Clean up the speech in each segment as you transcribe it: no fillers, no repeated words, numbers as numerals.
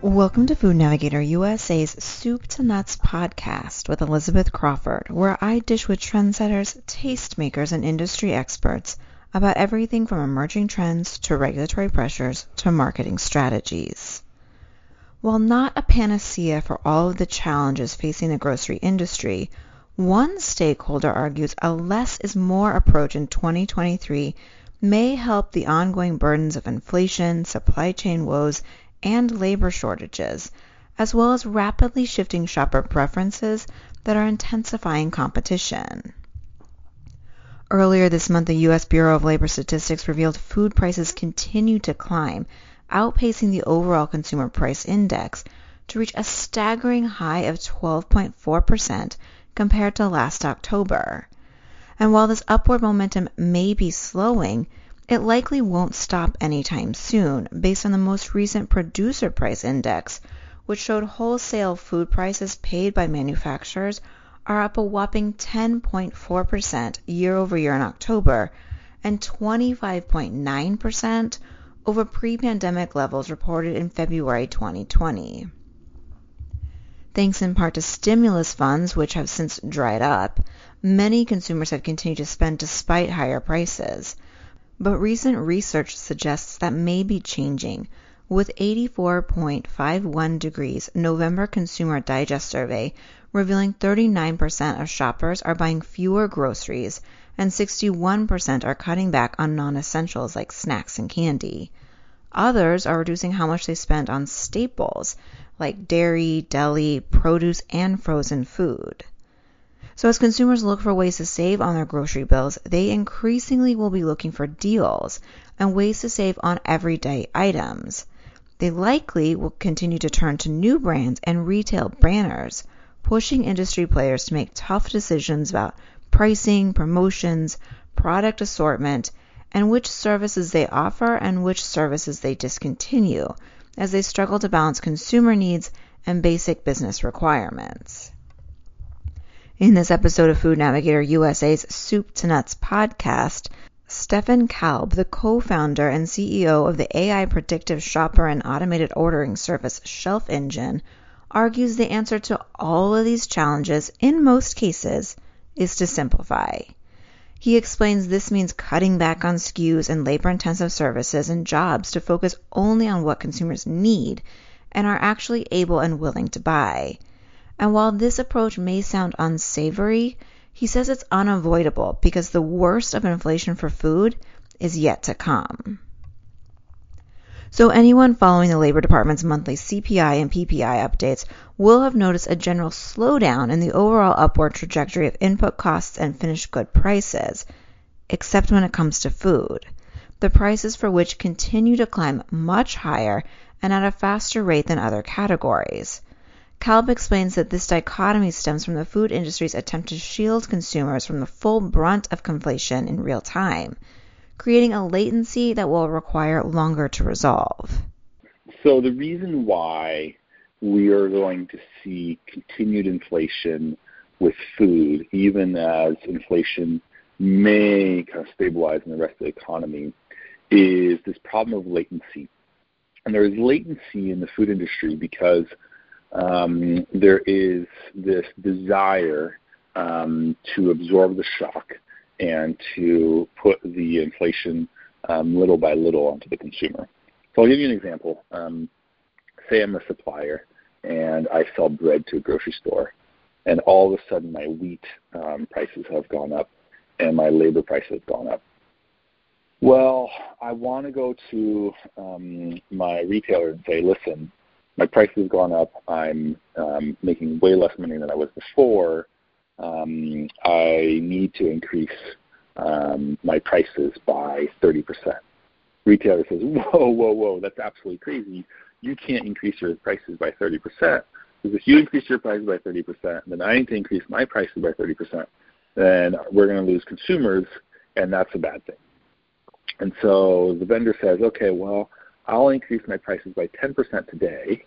Welcome to Food Navigator USA's Soup to Nuts podcast with Elizabeth Crawford, where I dish with trendsetters, tastemakers, and industry experts about everything from emerging trends to regulatory pressures to marketing strategies. While not a panacea for all of the challenges facing the grocery industry, one stakeholder argues a less is more approach in 2023 may help the ongoing burdens of inflation, supply chain woes, and labor shortages, as well as rapidly shifting shopper preferences that are intensifying competition. Earlier this month, the U.S. Bureau of Labor Statistics revealed food prices continue to climb, outpacing the overall Consumer Price Index to reach a staggering high of 12.4% compared to last October. And while this upward momentum may be slowing, it likely won't stop anytime soon, based on the most recent Producer Price Index, which showed wholesale food prices paid by manufacturers are up a whopping 10.4% year-over-year in October and 25.9% over pre-pandemic levels reported in February 2020. Thanks in part to stimulus funds, which have since dried up, many consumers have continued to spend despite higher prices. But recent research suggests that may be changing, with 84.51 Degrees November Consumer Digest survey revealing 39% of shoppers are buying fewer groceries and 61% are cutting back on non-essentials like snacks and candy. Others are reducing how much they spend on staples like dairy, deli, produce, and frozen food. So as consumers look for ways to save on their grocery bills, they increasingly will be looking for deals and ways to save on everyday items. They likely will continue to turn to new brands and retail banners, pushing industry players to make tough decisions about pricing, promotions, product assortment, and which services they offer and which services they discontinue, as they struggle to balance consumer needs and basic business requirements. In this episode of Food Navigator USA's Soup to Nuts podcast, Stefan Kalb, the co-founder and CEO of the AI predictive shopper and automated ordering service Shelf Engine, argues the answer to all of these challenges, in most cases, is to simplify. He explains this means cutting back on SKUs and labor-intensive services and jobs to focus only on what consumers need and are actually able and willing to buy. And while this approach may sound unsavory, he says it's unavoidable because the worst of inflation for food is yet to come. So anyone following the Labor Department's monthly CPI and PPI updates will have noticed a general slowdown in the overall upward trajectory of input costs and finished good prices, except when it comes to food, the prices for which continue to climb much higher and at a faster rate than other categories. Kalb explains that this dichotomy stems from the food industry's attempt to shield consumers from the full brunt of inflation in real time, creating a latency that will require longer to resolve. So the reason why we are going to see continued inflation with food, even as inflation may kind of stabilize in the rest of the economy, is this problem of latency. And there is latency in the food industry because there is this desire to absorb the shock and to put the inflation little by little onto the consumer. So I'll give you an example. Say I'm a supplier and I sell bread to a grocery store, and all of a sudden my wheat prices have gone up and my labor prices have gone up. Well, I want to go to my retailer and say, listen, my price has gone up. I'm making way less money than I was before. I need to increase my prices by 30%. Retailer says, whoa, that's absolutely crazy. You can't increase your prices by 30%. Because if you increase your prices by 30%, then I need to increase my prices by 30%. Then we're going to lose consumers, and that's a bad thing. And so the vendor says, okay, well, I'll increase my prices by 10% today,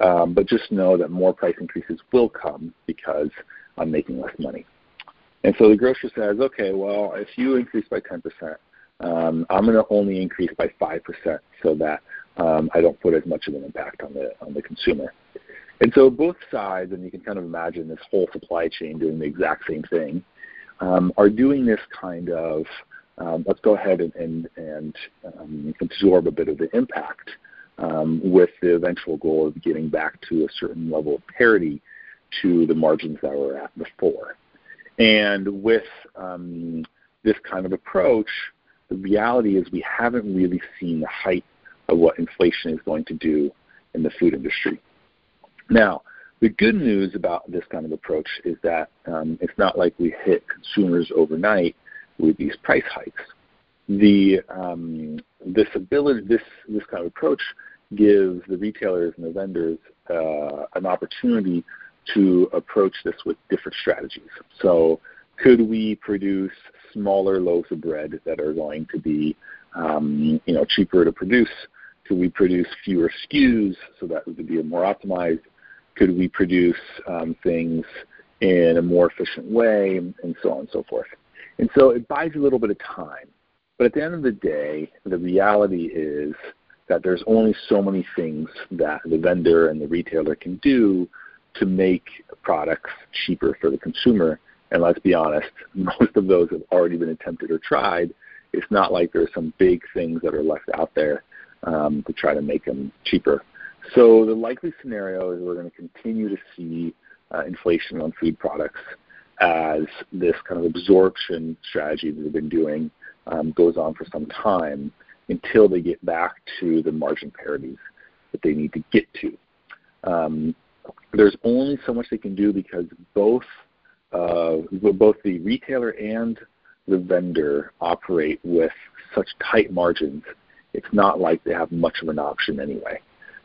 but just know that more price increases will come because I'm making less money. And so the grocer says, okay, well, if you increase by 10%, I'm going to only increase by 5% so that I don't put as much of an impact on the consumer. And so both sides, and you can kind of imagine this whole supply chain doing the exact same thing, are doing this kind of let's go ahead and absorb a bit of the impact with the eventual goal of getting back to a certain level of parity to the margins that we're at before. And with this kind of approach, the reality is we haven't really seen the height of what inflation is going to do in the food industry. Now, the good news about this kind of approach is that it's not like we hit consumers overnight with these price hikes. This kind of approach gives the retailers and the vendors an opportunity to approach this with different strategies. So could we produce smaller loaves of bread that are going to be cheaper to produce? Could we produce fewer SKUs so that we could be more optimized? Could we produce things in a more efficient way, and so on and so forth? And so it buys a little bit of time. But at the end of the day, the reality is that there's only so many things that the vendor and the retailer can do to make products cheaper for the consumer. And let's be honest, most of those have already been attempted or tried. It's not like there's some big things that are left out there to try to make them cheaper. So the likely scenario is we're going to continue to see inflation on food products as this kind of absorption strategy that they've been doing goes on for some time until they get back to the margin parities that they need to get to. There's only so much they can do because both the retailer and the vendor operate with such tight margins. It's not like they have much of an option anyway.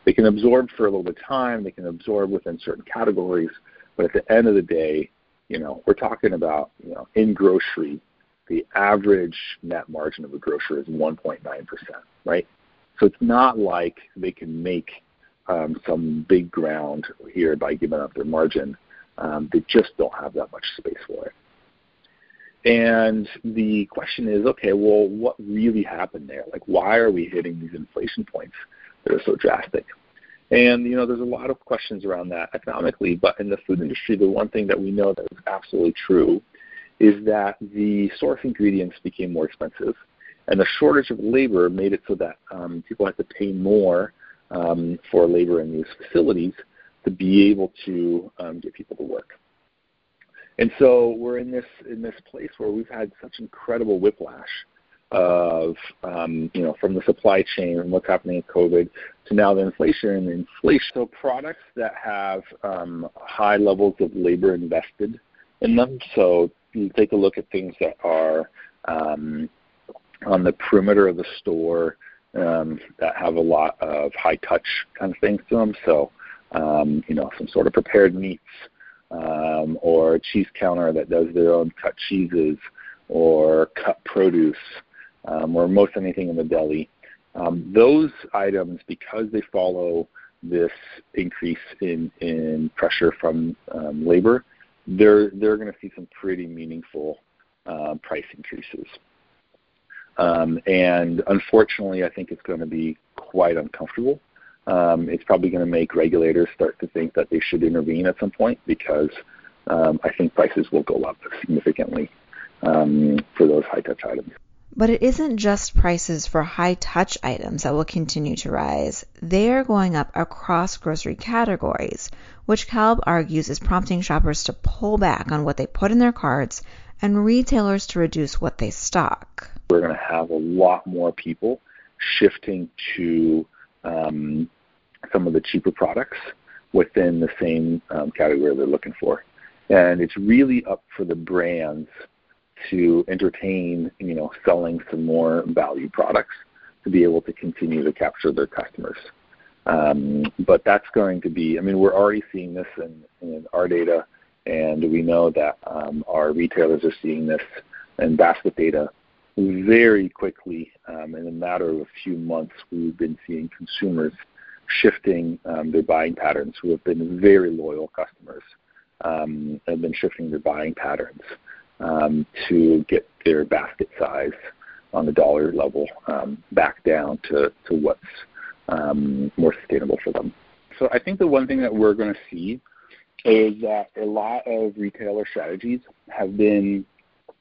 They can absorb for a little bit of time. They can absorb within certain categories. But at the end of the day, we're talking about, in grocery, the average net margin of a grocer is 1.9%, right? So it's not like they can make some big ground here by giving up their margin. They just don't have that much space for it. And the question is, okay, well, what really happened there? Like, why are we hitting these inflation points that are so drastic? And, there's a lot of questions around that economically, but in the food industry, the one thing that we know that is absolutely true is that the source ingredients became more expensive, and the shortage of labor made it so that people had to pay more for labor in these facilities to be able to get people to work. And so we're in this place where we've had such incredible whiplash of, from the supply chain and what's happening in COVID to now the inflation. So products that have high levels of labor invested in them. So you take a look at things that are on the perimeter of the store that have a lot of high touch kind of things to them. So, some sort of prepared meats. Or a cheese counter that does their own cut cheeses or cut produce or most anything in the deli. Those items, because they follow this increase in pressure from labor, they're going to see some pretty meaningful price increases. And unfortunately, I think it's going to be quite uncomfortable. It's probably going to make regulators start to think that they should intervene at some point because I think prices will go up significantly for those high-touch items. But it isn't just prices for high-touch items that will continue to rise. They're going up across grocery categories, which Kalb argues is prompting shoppers to pull back on what they put in their carts and retailers to reduce what they stock. We're going to have a lot more people shifting to some of the cheaper products within the same category they're looking for. And it's really up for the brands to entertain, selling some more value products to be able to continue to capture their customers. But that's going to be, we're already seeing this in our data, and we know that our retailers are seeing this in basket data. Very quickly, in a matter of a few months, we've been seeing consumers shifting their buying patterns who have been very loyal customers have been shifting their buying patterns to get their basket size on the dollar level back down to what's more sustainable for them. So I think the one thing that we're going to see is that a lot of retailer strategies have been,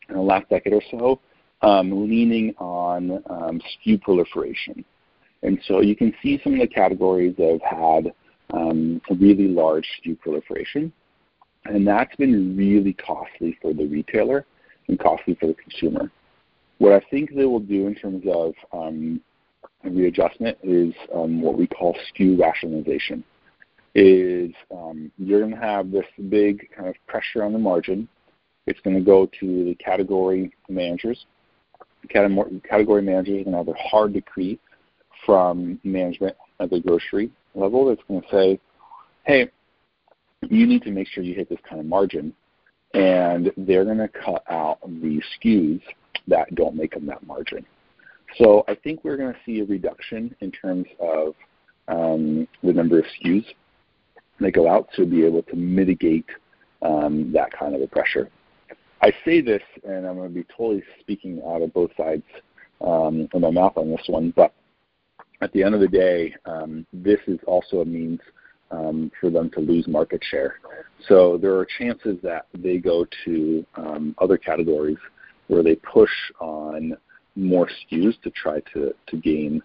in the last decade or so, leaning on SKU proliferation. And so you can see some of the categories that have had a really large SKU proliferation, and that's been really costly for the retailer and costly for the consumer. What I think they will do in terms of readjustment is what we call SKU rationalization. Is you're going to have this big kind of pressure on the margin. It's going to go to the category managers. Category managers are going to have a hard decree from management at the grocery level that's going to say, hey, you need to make sure you hit this kind of margin, and they're going to cut out the SKUs that don't make them that margin. So I think we're going to see a reduction in terms of the number of SKUs that go out to be able to mitigate that kind of a pressure. I say this, and I'm going to be totally speaking out of both sides of my mouth on this one, but at the end of the day, this is also a means for them to lose market share. So there are chances that they go to other categories where they push on more SKUs to try to gain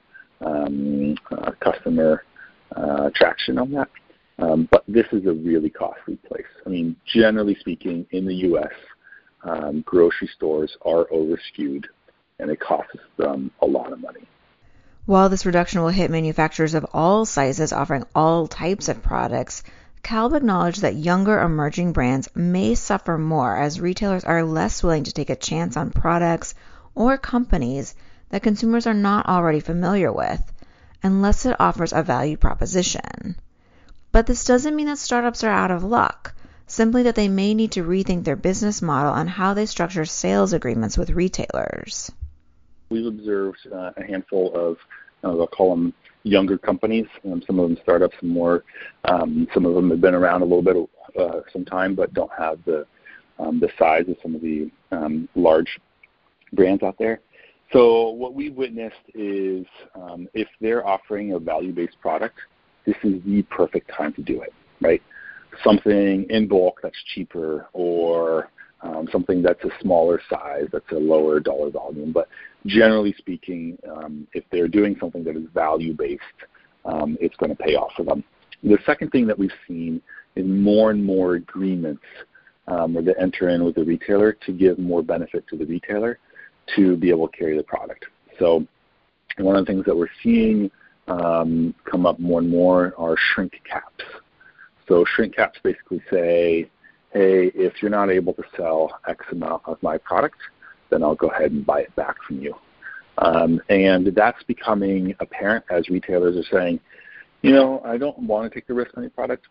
customer traction on that. But this is a really costly place. I mean, generally speaking, in the U.S., grocery stores are over-SKUed, and it costs them a lot of money. While this reduction will hit manufacturers of all sizes offering all types of products, Kalb acknowledged that younger emerging brands may suffer more as retailers are less willing to take a chance on products or companies that consumers are not already familiar with, unless it offers a value proposition. But this doesn't mean that startups are out of luck, simply that they may need to rethink their business model and how they structure sales agreements with retailers. We've observed a handful of, I'll call them younger companies, some of them startups more, some of them have been around a little bit some time but don't have the size of some of the large brands out there. So what we've witnessed is if they're offering a value-based product, this is the perfect time to do it, right? Something in bulk that's cheaper, or something that's a smaller size, that's a lower dollar volume. But generally speaking, if they're doing something that is value-based, it's going to pay off for them. The second thing that we've seen is more and more agreements where they enter in with the retailer to give more benefit to the retailer to be able to carry the product. So one of the things that we're seeing come up more and more are shrink caps. So shrink caps basically say, hey, if you're not able to sell X amount of my product, then I'll go ahead and buy it back from you. And that's becoming apparent as retailers are saying, you know, I don't want to take the risk on your product.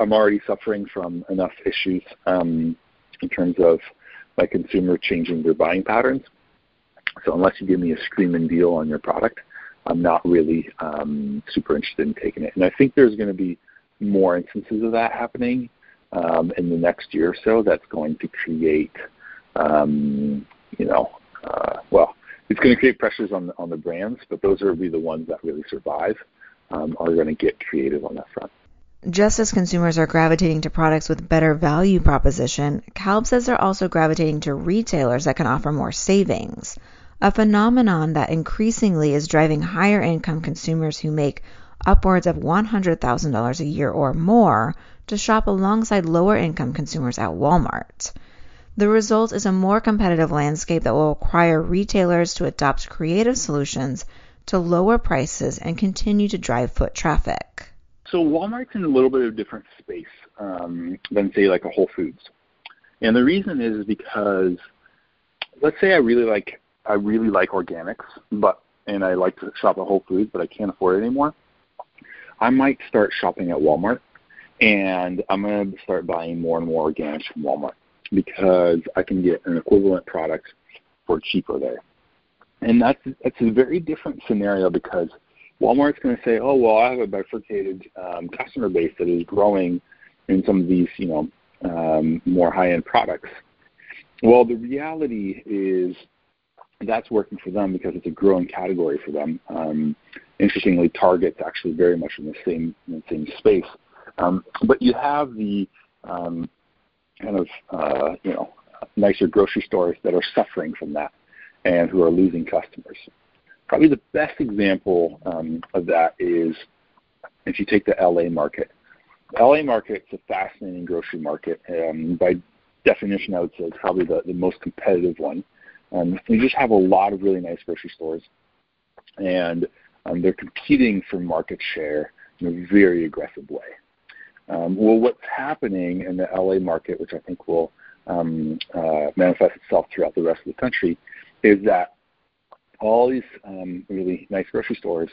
I'm already suffering from enough issues in terms of my consumer changing their buying patterns. So unless you give me a screaming deal on your product, I'm not really super interested in taking it. And I think there's going to be more instances of that happening in the next year or so. That's going to create, it's going to create pressures on the brands, but those are the ones that really survive are going to get creative on that front. Just as consumers are gravitating to products with better value proposition, Kalb says they're also gravitating to retailers that can offer more savings, a phenomenon that increasingly is driving higher-income consumers who make upwards of $100,000 a year or more to shop alongside lower-income consumers at Walmart. The result is a more competitive landscape that will require retailers to adopt creative solutions to lower prices and continue to drive foot traffic. So Walmart's in a little bit of a different space than, say, like a Whole Foods. And the reason is because, let's say I really like organics, and I like to shop at Whole Foods, but I can't afford it anymore. I might start shopping at Walmart, and I'm going to start buying more and more organics from Walmart because I can get an equivalent product for cheaper there. And that's a very different scenario because Walmart's going to say, oh, well, I have a bifurcated customer base that is growing in some of these, more high-end products. Well, the reality is that's working for them because it's a growing category for them. Interestingly, Target's actually very much in the same space. But you have the nicer grocery stores that are suffering from that and who are losing customers. Probably the best example of that is if you take the LA market. The LA market's a fascinating grocery market. By definition, I would say it's probably the most competitive one. You just have a lot of really nice grocery stores, and they're competing for market share in a very aggressive way. What's happening in the LA market, which I think will manifest itself throughout the rest of the country, is that all these really nice grocery stores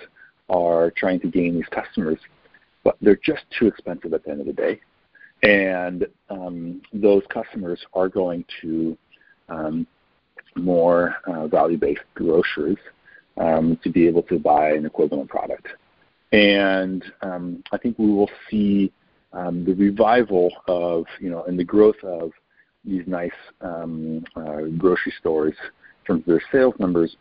are trying to gain these customers, but they're just too expensive at the end of the day. And those customers are going to more value-based grocers to be able to buy an equivalent product. And I think we will see the revival of, and the growth of these nice grocery stores in terms of their sales numbers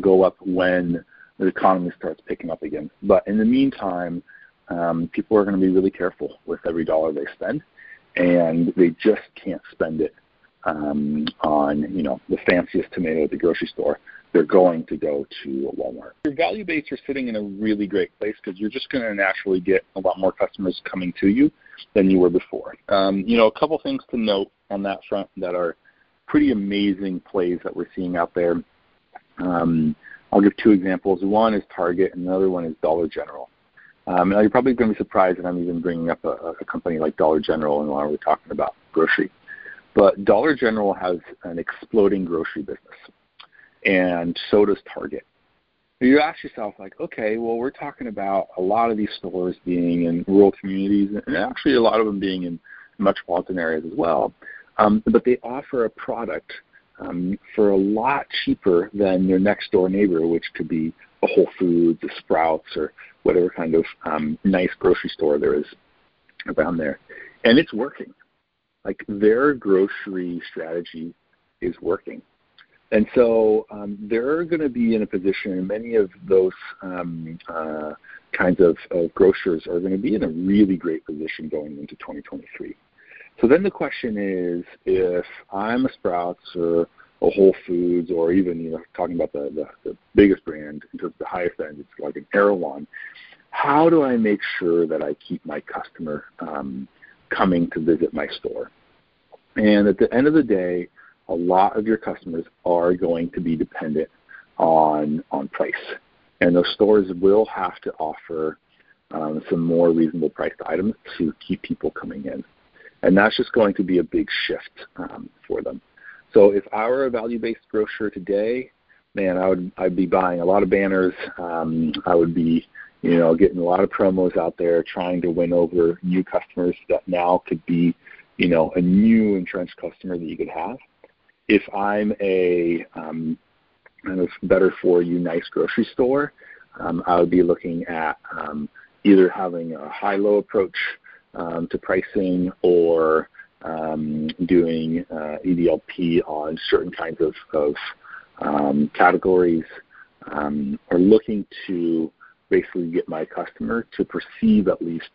go up when the economy starts picking up again. But in the meantime, people are going to be really careful with every dollar they spend, and they just can't spend it on, the fanciest tomato at the grocery store. They're going to go to a Walmart. Your value base are sitting in a really great place because you're just going to naturally get a lot more customers coming to you than you were before. A couple things to note on that front that are pretty amazing plays that we're seeing out there. I'll give two examples. One is Target, and the other one is Dollar General. Now you're probably going to be surprised that I'm even bringing up a company like Dollar General and why we're talking about grocery. But Dollar General has an exploding grocery business, and so does Target. You ask yourself, we're talking about a lot of these stores being in rural communities, and actually a lot of them being in metropolitan areas as well. But they offer a product for a lot cheaper than your next door neighbor, which could be a Whole Foods, a Sprouts, or whatever kind of nice grocery store there is around there. And it's working. Their grocery strategy is working. And so they're going to be in a position, many of those kinds of grocers are going to be in a really great position going into 2023. So then the question is, if I'm a Sprouts or a Whole Foods, or even, talking about the biggest brand in terms of the highest end, it's like an Erewhon, how do I make sure that I keep my customer coming to visit my store? And at the end of the day, a lot of your customers are going to be dependent on price. And those stores will have to offer some more reasonable priced items to keep people coming in. And that's just going to be a big shift for them. So if I were a value-based grocer today, I'd be buying a lot of banners. I would be, getting a lot of promos out there, trying to win over new customers that now could be, a new entrenched customer that you could have. If I'm a better-for-you nice grocery store, I would be looking at either having a high-low approach to pricing or doing EDLP on certain kinds of categories, or looking to basically get my customer to perceive at least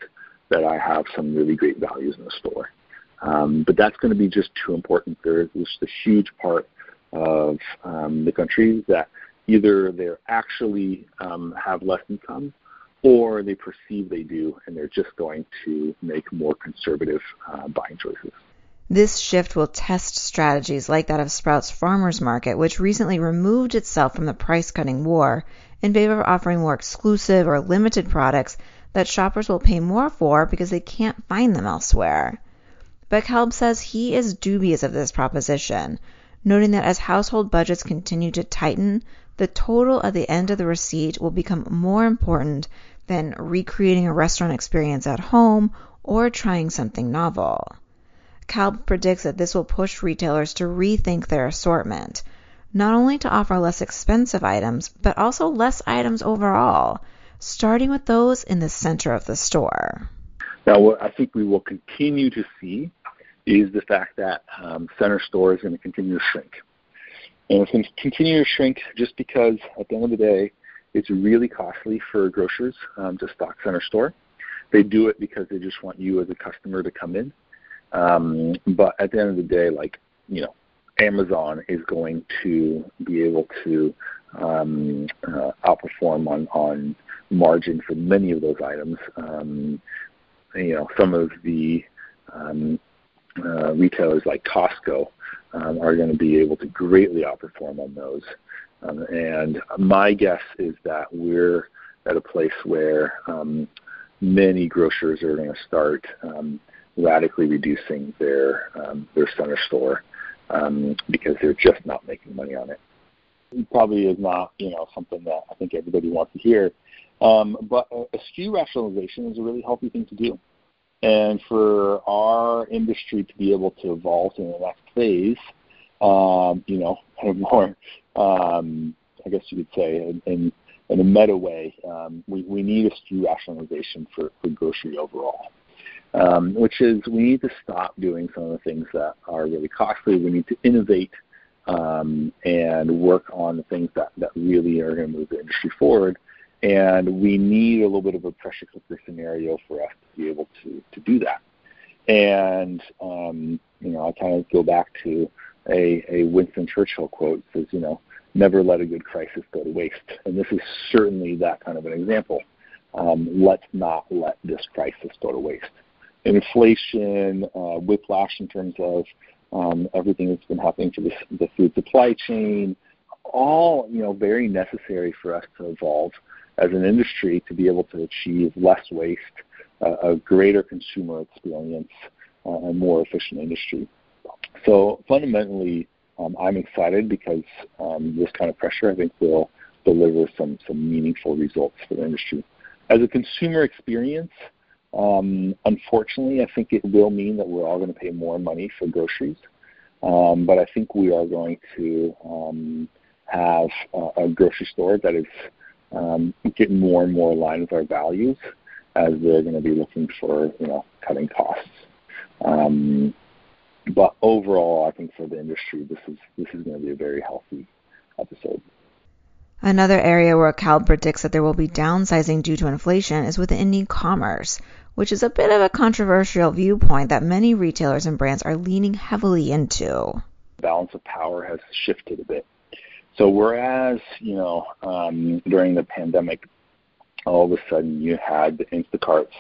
that I have some really great values in the store. But that's going to be just too important. There's just a huge part of the country that either they actually have less income or they perceive they do, and they're just going to make more conservative buying choices. This shift will test strategies like that of Sprouts Farmers Market, which recently removed itself from the price-cutting war in favor of offering more exclusive or limited products that shoppers will pay more for because they can't find them elsewhere. But Kalb says he is dubious of this proposition, noting that as household budgets continue to tighten, the total at the end of the receipt will become more important than recreating a restaurant experience at home or trying something novel. Kalb predicts that this will push retailers to rethink their assortment, not only to offer less expensive items, but also less items overall, starting with those in the center of the store. Now, what I think we will continue to see is the fact that center store is going to continue to shrink. And it's going to continue to shrink just because, at the end of the day, It's really costly for grocers to stock center store. They do it because they just want you as a customer to come in. But at the end of the day, Amazon is going to be able to outperform on margin for many of those items. Some of the retailers like Costco are going to be able to greatly outperform on those. And my guess is that we're at a place where many grocers are going to start radically reducing their center store because they're just not making money on it. It probably is not, something that I think everybody wants to hear. But a SKU rationalization is a really healthy thing to do. And for our industry to be able to evolve in the next phase, more, I guess you could say, in a meta way, we need a SKU rationalization for grocery overall, which is we need to stop doing some of the things that are really costly. We need to innovate and work on the things that really are going to move the industry forward. And we need a little bit of a pressure cooker scenario for us to be able to do that. And, I kind of go back to a Winston Churchill quote that says, never let a good crisis go to waste. And this is certainly that kind of an example. Let's not let this crisis go to waste. Inflation, whiplash in terms of everything that's been happening to the food supply chain, all, very necessary for us to evolve as an industry to be able to achieve less waste, a greater consumer experience, a more efficient industry. So fundamentally, I'm excited because this kind of pressure, I think, will deliver some meaningful results for the industry. As a consumer experience, unfortunately, I think it will mean that we're all going to pay more money for groceries, but I think we are going to have a grocery store that is getting more and more aligned with our values as they're going to be looking for, cutting costs. But overall, I think for the industry, this is going to be a very healthy episode. Another area where Kalb predicts that there will be downsizing due to inflation is within e-commerce, which is a bit of a controversial viewpoint that many retailers and brands are leaning heavily into. The balance of power has shifted a bit. So whereas, during the pandemic, all of a sudden you had the Instacarts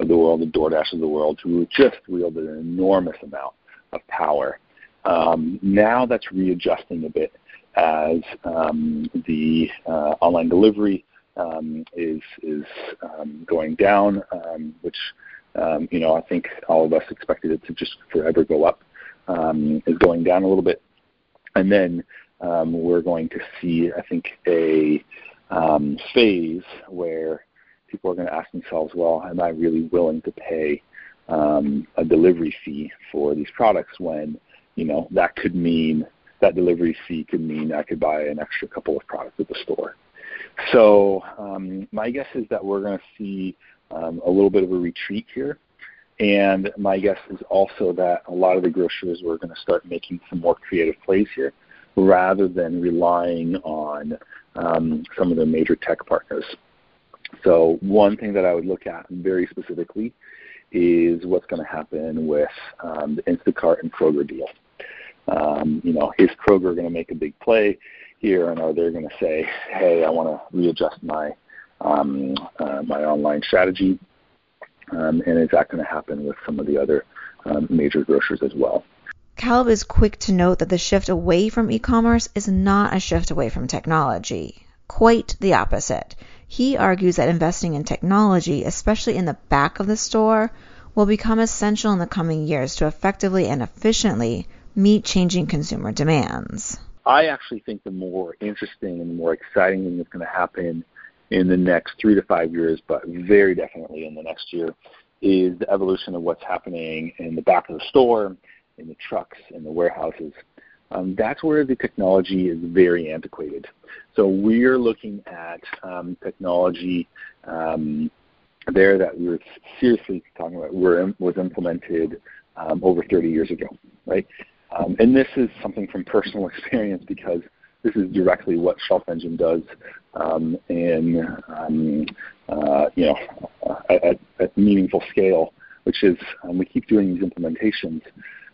of the world, the DoorDash of the world, who just wielded an enormous amount of power. Now that's readjusting a bit as the online delivery is going down, which, I think all of us expected it to just forever go up, is going down a little bit. And then we're going to see, I think, a phase where people are going to ask themselves, well, am I really willing to pay a delivery fee for these products when, that could mean that delivery fee could mean I could buy an extra couple of products at the store. So my guess is that we're going to see a little bit of a retreat here. And my guess is also that a lot of the grocers were going to start making some more creative plays here, rather than relying on some of the major tech partners. So one thing that I would look at very specifically is what's going to happen with the Instacart and Kroger deal. Is Kroger going to make a big play here, and are they going to say, hey, I want to readjust my online strategy? And is that going to happen with some of the other major grocers as well? Kalb is quick to note that the shift away from e-commerce is not a shift away from technology. Quite the opposite. He argues that investing in technology, especially in the back of the store, will become essential in the coming years to effectively and efficiently meet changing consumer demands. I actually think the more interesting and more exciting thing that's going to happen in the next 3 to 5 years, but very definitely in the next year, is the evolution of what's happening in the back of the store, in the trucks, in the warehouses. That's where the technology is very antiquated. So we're looking at technology there that we were seriously talking about was implemented over 30 years ago, right? And this is something from personal experience because this is directly what Shelf Engine does at meaningful scale, which is we keep doing these implementations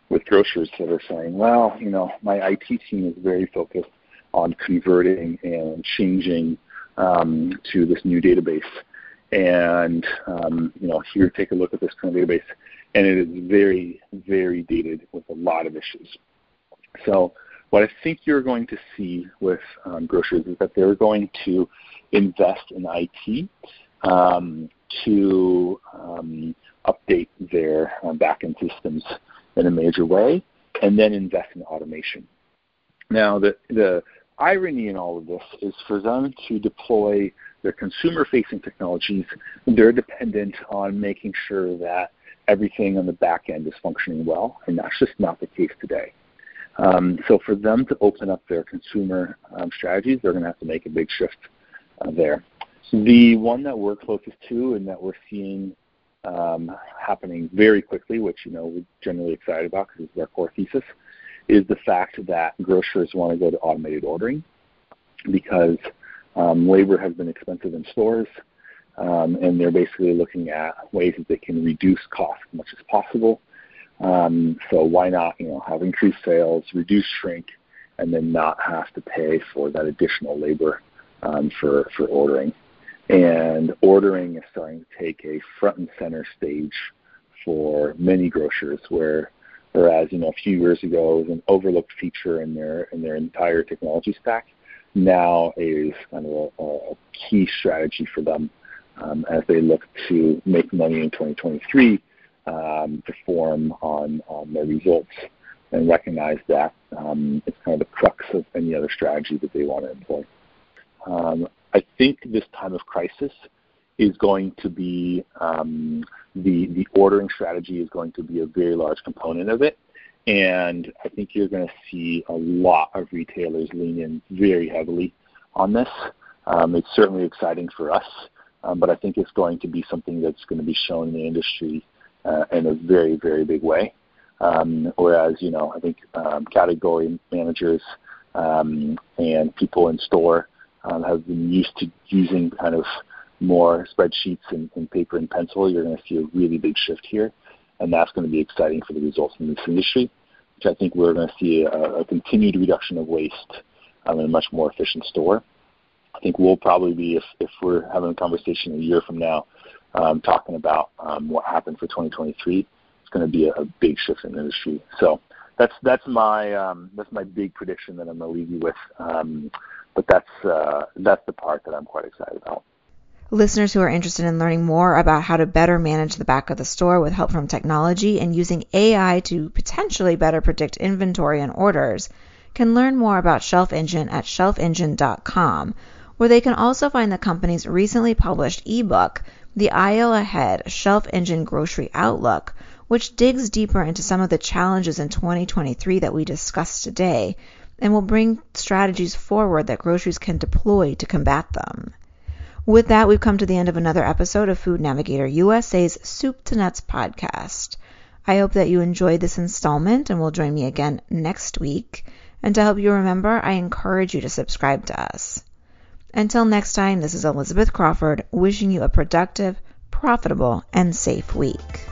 with grocers that are saying, well, you know, my IT team is very focused on converting and changing to this new database. And, here, take a look at this current database. And it is very, very dated with a lot of issues. So what I think you're going to see with grocers is that they're going to invest in IT to update their back-end systems in a major way, and then invest in automation. Now, the irony in all of this is for them to deploy their consumer-facing technologies, they're dependent on making sure that everything on the back end is functioning well, and that's just not the case today. So for them to open up their consumer strategies, they're going to have to make a big shift there. The one that we're closest to and that we're seeing happening very quickly, which, you know, we're generally excited about because it's our core thesis, is the fact that grocers want to go to automated ordering because labor has been expensive in stores, and they're basically looking at ways that they can reduce costs as much as possible. So why not, have increased sales, reduce shrink, and then not have to pay for that additional labor for ordering. And ordering is starting to take a front and center stage for many grocers, whereas a few years ago it was an overlooked feature in their entire technology stack. Now is kind of a key strategy for them as they look to make money in 2023, perform on their results, and recognize that it's kind of the crux of any other strategy that they want to employ. I think this time of crisis is going to be the ordering strategy is going to be a very large component of it. And I think you're going to see a lot of retailers lean in very heavily on this. It's certainly exciting for us, but I think it's going to be something that's going to be shown in the industry in a very, very big way. Whereas, I think category managers and people in store have been used to using kind of more spreadsheets and paper and pencil. You're going to see a really big shift here, and that's going to be exciting for the results in this industry, which I think we're going to see a continued reduction of waste in a much more efficient store. I think we'll probably be, if we're having a conversation a year from now, talking about what happened for 2023, it's going to be a big shift in the industry. So that's my big prediction that I'm going to leave you with. But that's the part that I'm quite excited about. Listeners who are interested in learning more about how to better manage the back of the store with help from technology and using AI to potentially better predict inventory and orders can learn more about Shelf Engine at shelfengine.com, where they can also find the company's recently published ebook, The Isle Ahead, Shelf Engine Grocery Outlook, which digs deeper into some of the challenges in 2023 that we discussed today and will bring strategies forward that groceries can deploy to combat them. With that, we've come to the end of another episode of Food Navigator USA's Soup to Nuts podcast. I hope that you enjoyed this installment and will join me again next week. And to help you remember, I encourage you to subscribe to us. Until next time, this is Elizabeth Crawford wishing you a productive, profitable, and safe week.